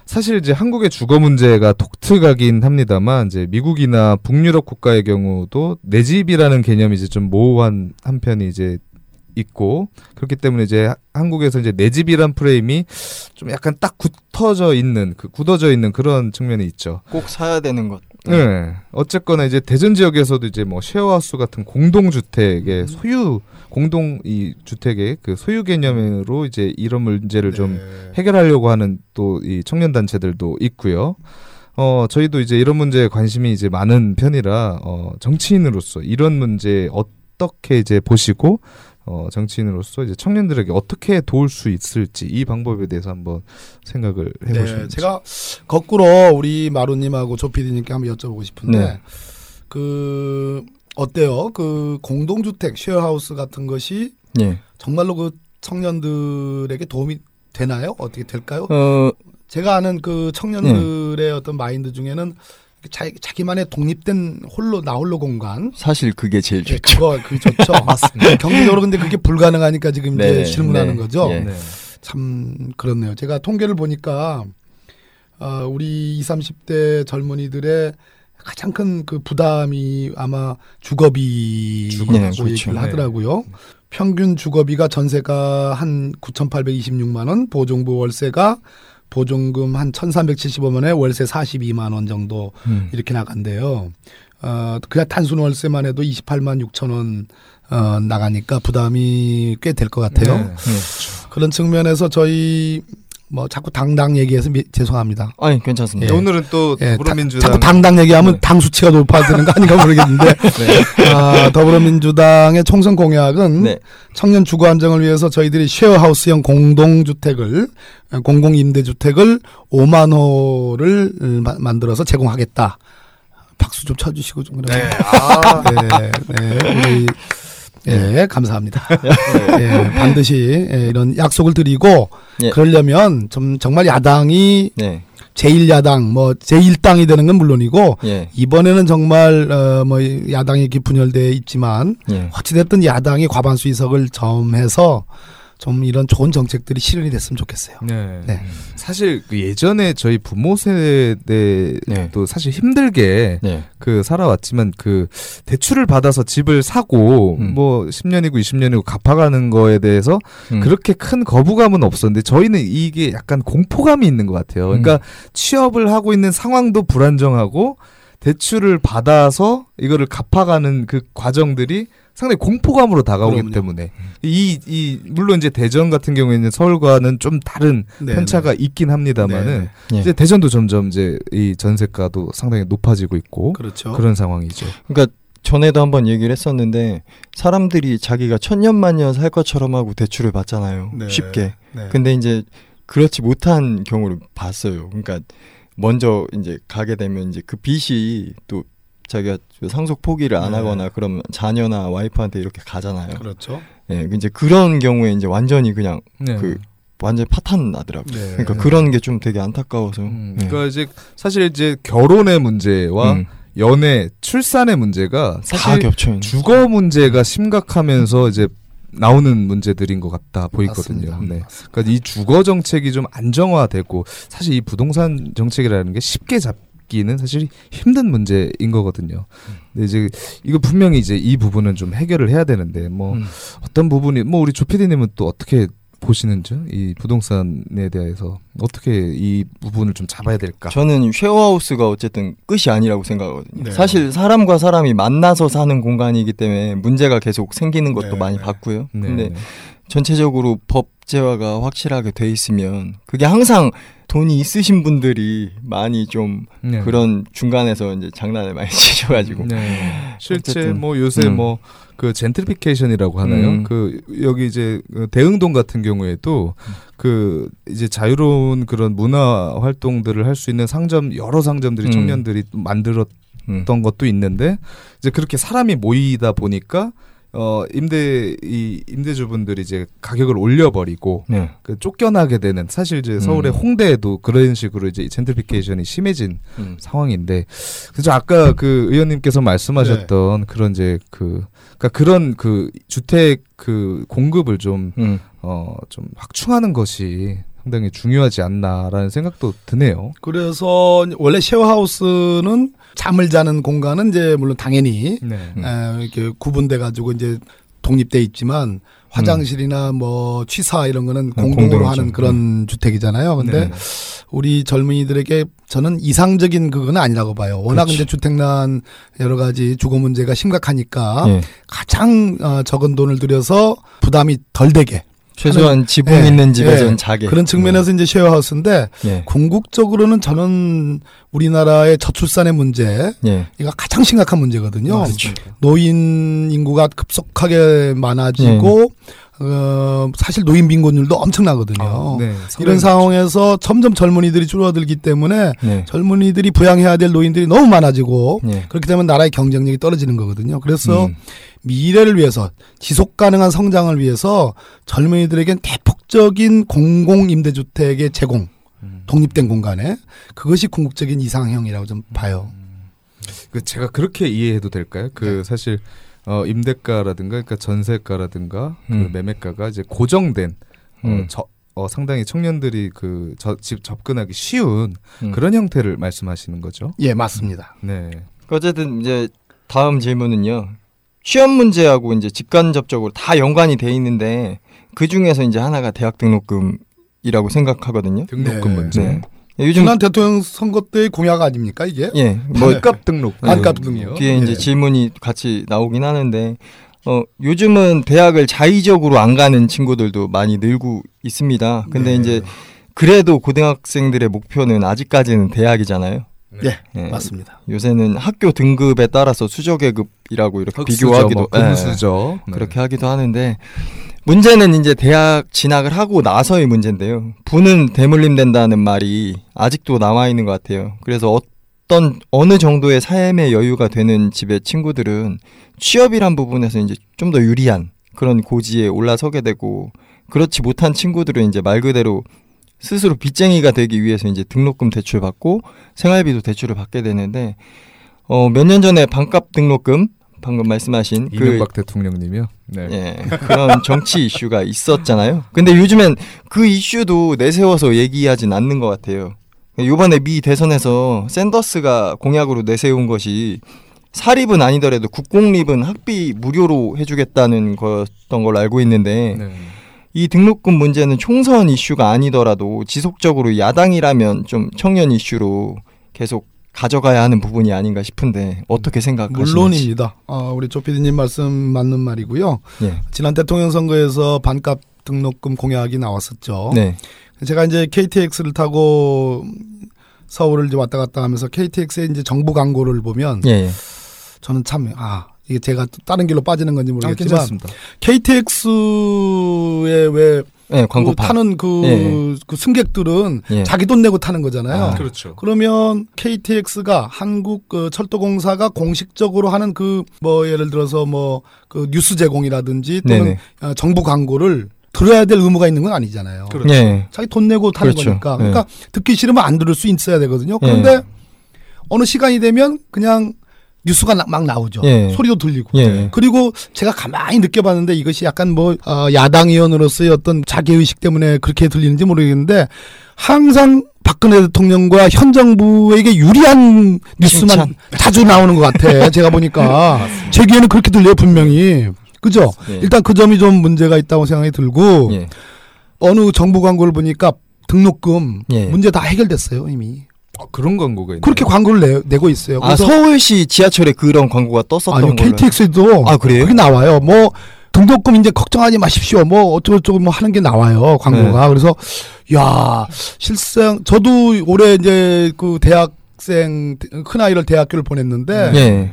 사실 이제 한국의 주거 문제가 독특하긴 합니다만, 이제 미국이나 북유럽 국가의 경우도 내 집이라는 개념이 이제 좀 모호한 한편이 이제 있고, 그렇기 때문에 이제 한국에서 이제 내 집이란 프레임이 좀 약간 딱 굳어져 있는, 그 굳어져 있는 그런 측면이 있죠. 꼭 사야 되는 것. 네. 네. 어쨌거나 이제 대전 지역에서도 이제 뭐 쉐어하우스 같은 공동주택의 음. 소유, 공동 이 주택의 그 소유 개념으로 이제 이런 문제를 네. 좀 해결하려고 하는 또 이 청년 단체들도 있고요. 어, 저희도 이제 이런 문제에 관심이 이제 많은 편이라, 어, 정치인으로서 이런 문제 어떻게 이제 보시고, 어, 정치인으로서 이제 청년들에게 어떻게 도울 수 있을지, 이 방법에 대해서 한번 생각을 해보시면. 네, 제가 거꾸로 우리 마루님하고 조피디님께 한번 여쭤보고 싶은데, 네. 그 어때요? 그 공동주택, 쉐어하우스 같은 것이 네. 정말로 그 청년들에게 도움이 되나요? 어떻게 될까요? 어... 제가 아는 그 청년들의 네. 어떤 마인드 중에는 자, 자기만의 독립된 홀로 나홀로 공간. 사실 그게 제일 네, 좋죠. 그거, 그게 좋죠. 맞습니다. 경제적으로 근데 그게 불가능하니까 지금 이제 네, 질문하는 네, 거죠. 네. 네. 참 그렇네요. 제가 통계를 보니까 어, 우리 이십, 삼십 대 젊은이들의 가장 큰 그 부담이 아마 주거비라고 네, 그렇죠. 얘기를 하더라고요. 네. 평균 주거비가 전세가 한 구천팔백이십육만 원, 보증부 월세가 보증금 한 천삼백칠십오만 원에 월세 사십이만 원 정도 음. 이렇게 나간대요. 어, 그냥 단순 월세만 해도 이십팔만 육천 원 어, 나가니까 부담이 꽤 될 것 같아요. 네, 그렇죠. 그런 측면에서 저희 뭐 자꾸 당당 얘기해서 미, 죄송합니다. 아니 괜찮습니다. 예. 오늘은 또 더불어민주당 예, 다, 자꾸 당당 얘기하면 네. 당 수치가 높아지는 거 아닌가 모르겠는데 네. 아, 더불어민주당의 총선 공약은 네. 청년 주거 안정을 위해서 저희들이 쉐어하우스형 공동주택을 공공임대주택을 오만 호를 마, 만들어서 제공하겠다. 박수 좀 쳐주시고 좀 그래. 네. 아. 네, 네. 우리 예, 예, 감사합니다. 예, 반드시 예, 이런 약속을 드리고 예. 그러려면 좀 정말 야당이 예. 제일 야당 뭐 제일 당이 되는 건 물론이고 예. 이번에는 정말 어, 뭐 야당이 분열돼 있지만 예. 어찌됐든 야당이 과반수 의석을 점해서 좀 이런 좋은 정책들이 실현이 됐으면 좋겠어요. 네. 네. 사실 예전에 저희 부모 세대도 네. 사실 힘들게 네. 그 살아왔지만 그 대출을 받아서 집을 사고 음. 뭐 십 년이고 이십 년이고 갚아가는 거에 대해서 음. 그렇게 큰 거부감은 없었는데 저희는 이게 약간 공포감이 있는 것 같아요. 그러니까 음. 취업을 하고 있는 상황도 불안정하고 대출을 받아서 이거를 갚아가는 그 과정들이 상당히 공포감으로 다가오기 그럼요. 때문에 이, 이 물론 이제 대전 같은 경우에는 서울과는 좀 다른 네네. 편차가 있긴 합니다만은 네네. 이제 대전도 점점 이제 이 전세가도 상당히 높아지고 있고 그렇죠. 그런 상황이죠. 그러니까 전에도 한번 얘기를 했었는데 사람들이 자기가 천년만년 살 것처럼 하고 대출을 받잖아요. 네. 쉽게. 네. 근데 이제 그렇지 못한 경우를 봤어요. 그러니까 먼저 이제 가게 되면 이제 그 빚이 또 자기가 상속 포기를 안 네. 하거나 그러면 자녀나 와이프한테 이렇게 가잖아요. 그렇죠. 예, 이제 그런 경우에 이제 완전히 그냥 네. 그 완전 파탄 나더라고요. 네. 그러니까 그런 게 좀 되게 안타까워서. 음, 그러니까 네. 이제 사실 이제 결혼의 문제와 음. 연애, 출산의 문제가 사실 다 겹쳐 있는 주거 문제가 심각하면서 이제 나오는 문제들인 것 같다 보이거든요. 맞습니다. 네. 맞습니다. 그러니까 이 주거 정책이 좀 안정화되고 사실 이 부동산 정책이라는 게 쉽게 잡 기는 사실 힘든 문제인 거거든요. 근데 이제 이거 분명히 이제 이 부분은 좀 해결을 해야 되는데 뭐 음. 어떤 부분이 뭐 우리 조피디님은 또 어떻게 보시는지 이 부동산에 대해서 어떻게 이 부분을 좀 잡아야 될까? 저는 쉐어하우스가 어쨌든 끝이 아니라고 생각하거든요. 네. 사실 사람과 사람이 만나서 사는 공간이기 때문에 문제가 계속 생기는 것도 네. 많이 봤고요. 네. 근데 전체적으로 법제화가 확실하게 돼 있으면 그게 항상 돈이 있으신 분들이 많이 좀 네. 그런 중간에서 이제 장난을 많이 치셔가지고 네. 실제 뭐 요새 음. 뭐 그 젠트리피케이션이라고 하나요? 음. 그 여기 이제 대흥동 같은 경우에도 음. 그 이제 자유로운 그런 문화 활동들을 할 수 있는 상점 여러 상점들이 음. 청년들이 만들었던 음. 것도 있는데 이제 그렇게 사람이 모이다 보니까 어 임대 이 임대주분들이 이제 가격을 올려버리고 네. 그 쫓겨나게 되는 사실 이제 서울의 음. 홍대에도 그런 식으로 이제 젠트리피케이션이 심해진 음. 상황인데 그래서 아까 그 의원님께서 말씀하셨던 네. 그런 이제 그 그러니까 그런 그 주택 그 공급을 좀 음. 어 좀 확충하는 것이 상당히 중요하지 않나라는 생각도 드네요. 그래서 원래 쉐어하우스는 잠을 자는 공간은 이제 물론 당연히 네. 에, 이렇게 구분돼 가지고 이제 독립돼 있지만 화장실이나 음. 뭐 취사 이런 거는 네, 공동으로 하는 그런 네. 주택이잖아요. 근데 네. 우리 젊은이들에게 저는 이상적인 그건 아니라고 봐요. 워낙 그렇지. 이제 주택난 여러 가지 주거 문제가 심각하니까 네. 가장 어, 적은 돈을 들여서 부담이 덜 되게. 최소한 지붕 예, 있는 집에서는 예, 자게. 그런 측면에서 네. 이제 쉐어하우스인데, 예. 궁극적으로는 저는 우리나라의 저출산의 문제, 예. 이거 가장 심각한 문제거든요. 맞죠. 노인 인구가 급속하게 많아지고, 예. 어, 사실 노인 빈곤율도 엄청나거든요. 아, 네. 이런 상황에서 점점 젊은이들이 줄어들기 때문에 예. 젊은이들이 부양해야 될 노인들이 너무 많아지고, 예. 그렇게 되면 나라의 경쟁력이 떨어지는 거거든요. 그래서, 음. 미래를 위해서 지속 가능한 성장을 위해서 젊은이들에겐 대폭적인 공공 임대주택의 제공, 독립된 공간에 그것이 궁극적인 이상형이라고 좀 봐요. 그 제가 그렇게 이해해도 될까요? 그 네. 사실 어 임대가라든가 그러니까 전세가라든가 음. 그 매매가가 이제 고정된 음. 어, 저 어, 상당히 청년들이 그 저, 집 접근하기 쉬운 음. 그런 형태를 말씀하시는 거죠? 예, 맞습니다. 네. 어쨌든 이제 다음 질문은요. 취업 문제하고 이제 직간접적으로 다 연관이 돼 있는데 그 중에서 이제 하나가 대학 등록금이라고 생각하거든요. 등록금 네. 문제. 네. 요즘 지난 대통령 선거 때의 공약 아닙니까 이게? 예. 뭐 반값 등록, 반값 등록이요. 뒤에 이제 네. 질문이 같이 나오긴 하는데 어 요즘은 대학을 자의적으로 안 가는 친구들도 많이 늘고 있습니다. 근데 네. 이제 그래도 고등학생들의 목표는 아직까지는 대학이잖아요. 네. 네, 맞습니다. 요새는 학교 등급에 따라서 수저계급이라고 이렇게 학수저, 비교하기도, 금수저 네, 그렇게 네. 하기도 하는데 문제는 이제 대학 진학을 하고 나서의 문제인데요. 부는 대물림된다는 말이 아직도 남아 있는 것 같아요. 그래서 어떤 어느 정도의 삶의 여유가 되는 집의 친구들은 취업이란 부분에서 이제 좀 더 유리한 그런 고지에 올라서게 되고 그렇지 못한 친구들은 이제 말 그대로 스스로 빚쟁이가 되기 위해서 이제 등록금 대출 받고 생활비도 대출을 받게 되는데 어, 몇 년 전에 반값 등록금 방금 말씀하신 이명박 그, 대통령님이요. 네. 예, 그런 정치 이슈가 있었잖아요. 근데 요즘엔 그 이슈도 내세워서 얘기하진 않는 것 같아요. 이번에 미 대선에서 샌더스가 공약으로 내세운 것이 사립은 아니더라도 국공립은 학비 무료로 해주겠다는 거였던 걸로 알고 있는데. 네. 이 등록금 문제는 총선 이슈가 아니더라도 지속적으로 야당이라면 좀 청년 이슈로 계속 가져가야 하는 부분이 아닌가 싶은데 어떻게 생각하시는지. 물론입니다. 어, 우리 조피디님 말씀 맞는 말이고요. 예. 지난 대통령 선거에서 반값 등록금 공약이 나왔었죠. 네. 제가 이제 케이티엑스를 타고 서울을 이제 왔다 갔다 하면서 케이티엑스의 이제 정부 광고를 보면 예. 저는 참 아. 이게 제가 다른 길로 빠지는 건지 모르겠지만 아, 케이티엑스에 왜 네, 그 타는 그, 예. 그 승객들은 예. 자기 돈 내고 타는 거잖아요. 아, 그렇죠. 그러면 케이티엑스가 한국 그 철도공사가 공식적으로 하는 그 뭐 예를 들어서 뭐 그 뉴스 제공이라든지 또는 네네. 정부 광고를 들어야 될 의무가 있는 건 아니잖아요. 그렇죠. 예. 자기 돈 내고 타는 그렇죠. 거니까. 그러니까 예. 듣기 싫으면 안 들을 수 있어야 되거든요. 그런데 예. 어느 시간이 되면 그냥 뉴스가 나, 막 나오죠. 예. 소리도 들리고. 예. 그리고 제가 가만히 느껴봤는데 이것이 약간 뭐 어, 야당 의원으로서의 어떤 자기의식 때문에 그렇게 들리는지 모르겠는데 항상 박근혜 대통령과 현 정부에게 유리한 뉴스만 괜찮. 자주 나오는 것 같아. 제가 보니까. 제 귀에는 그렇게 들려요. 분명히. 그죠? 예. 일단 그 점이 좀 문제가 있다고 생각이 들고 예. 어느 정부 광고를 보니까 등록금 예. 문제 다 해결됐어요. 이미. 아, 그런 광고가 있네요. 그렇게 광고를 내, 내고 있어요. 아, 서울시 지하철에 그런 광고가 떴었던 거예요. 케이티엑스에도 아, 그래요? 그게 나와요. 뭐 등록금 이제 걱정하지 마십시오. 뭐 어쩌고저쩌고 뭐 하는 게 나와요. 광고가. 네. 그래서 야, 실상 저도 올해 이제 그 대학생 큰아이를 대학교를 보냈는데 네.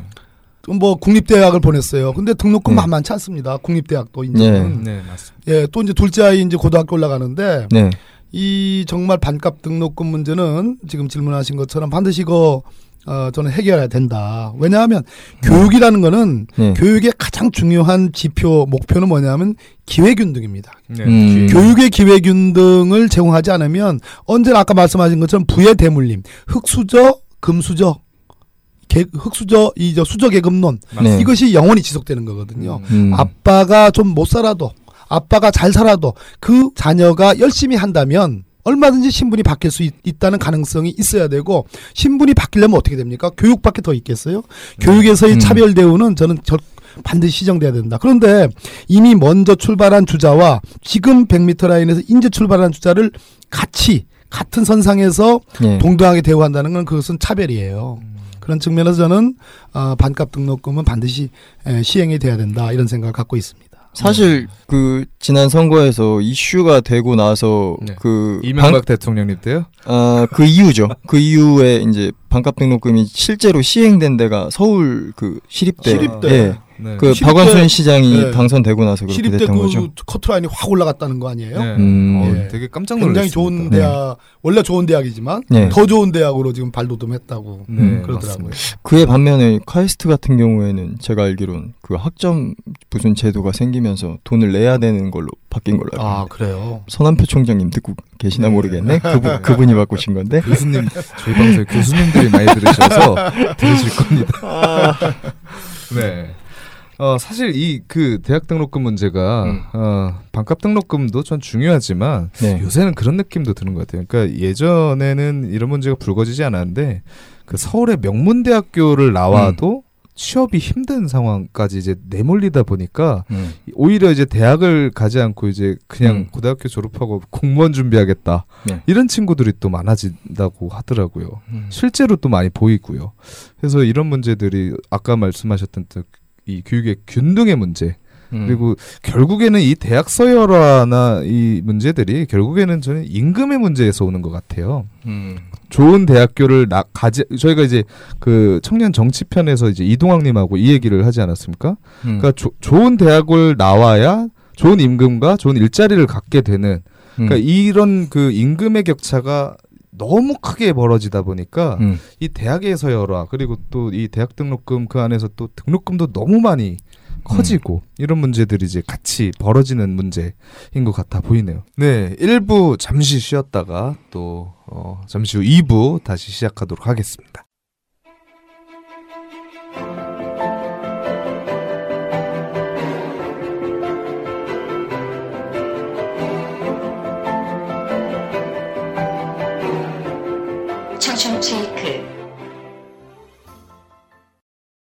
뭐 국립대학을 보냈어요. 근데 등록금 네. 만만치 않습니다. 국립대학도 이제는. 네. 네, 맞습니다. 예, 또 이제 둘째 아이 이제 고등학교 올라가는데 네. 이 정말 반값 등록금 문제는 지금 질문하신 것처럼 반드시 그 어, 저는 해결해야 된다. 왜냐하면 음. 교육이라는 거는 네. 교육의 가장 중요한 지표, 목표는 뭐냐면 기회균등입니다. 네. 음. 교육의 기회균등을 제공하지 않으면 언제나 아까 말씀하신 것처럼 부의 대물림, 흙수저, 금수저, 개, 흙수저, 이 저 수저 계급론 네. 이것이 영원히 지속되는 거거든요. 음. 아빠가 좀 못 살아도 아빠가 잘 살아도 그 자녀가 열심히 한다면 얼마든지 신분이 바뀔 수 있, 있다는 가능성이 있어야 되고 신분이 바뀌려면 어떻게 됩니까? 교육밖에 더 있겠어요? 음. 교육에서의 음. 차별 대우는 저는 절, 반드시 시정돼야 된다. 그런데 이미 먼저 출발한 주자와 지금 백 미터 라인에서 이제 출발한 주자를 같이 같은 선상에서 네. 동등하게 대우한다는 건 그것은 차별이에요. 음. 그런 측면에서 저는 어, 반값 등록금은 반드시 에, 시행이 돼야 된다 이런 생각을 갖고 있습니다. 사실 그 지난 선거에서 이슈가 되고 나서 네. 그 이명박 방... 대통령님 때요? 아, 그 이후죠. 그 이후에 이제 반값 등록금이 실제로 시행된 데가 서울 그 시립대. 시립대. 예. 네. 그 시립대... 박원순 시장이 네. 당선되고 나서 그렇게 됐던 그 거죠. 시립대 그 커트라인이 확 올라갔다는 거 아니에요? 네. 음, 어, 네. 되게 깜짝 놀랐습니다. 굉장히 좋은 대학, 네. 원래 좋은 대학이지만 네. 더 좋은 대학으로 지금 발돋움했다고 네. 음, 그러더라고요. 맞습니다. 그에 반면에 카이스트 같은 경우에는 제가 알기론 그 학점 무슨 제도가 생기면서 돈을 내야 되는 걸로 바뀐 걸로 알고 있는데. 아, 그래요? 선한표 총장님 듣고 계시나 네. 모르겠네. 그분, 그분이 바꾸신 건데. 교수님, 저희 방송에 교수님들이 많이 들으셔서 들으실 겁니다. 아... 네. 어, 사실 이 그 대학 등록금 문제가 음. 어, 반값 등록금도 전 중요하지만 네. 요새는 그런 느낌도 드는 것 같아요. 그러니까 예전에는 이런 문제가 불거지지 않았는데 그 서울의 명문대학교를 나와도 음. 취업이 힘든 상황까지 이제 내몰리다 보니까 음. 오히려 이제 대학을 가지 않고 이제 그냥 음. 고등학교 졸업하고 공무원 준비하겠다 네. 이런 친구들이 또 많아진다고 하더라고요. 음. 실제로 또 많이 보이고요. 그래서 이런 문제들이 아까 말씀하셨던 이 교육의 균등의 문제 음. 그리고 결국에는 이 대학 서열화나 이 문제들이 결국에는 저는 임금의 문제에서 오는 것 같아요. 음. 좋은 대학교를 나, 가지 저희가 이제 그 청년 정치편에서 이제 이동학님하고 이 얘기를 하지 않았습니까? 음. 그러니까 조, 좋은 대학을 나와야 좋은 임금과 좋은 일자리를 갖게 되는 음. 그러니까 이런 그 임금의 격차가 너무 크게 벌어지다 보니까 음. 이 대학에서 열화 그리고 또 이 대학 등록금 그 안에서 또 등록금도 너무 많이 커지고 음. 이런 문제들이 이제 같이 벌어지는 문제인 것 같아 보이네요. 네, 일 부 잠시 쉬었다가 또 어, 잠시 후 이 부 다시 시작하도록 하겠습니다.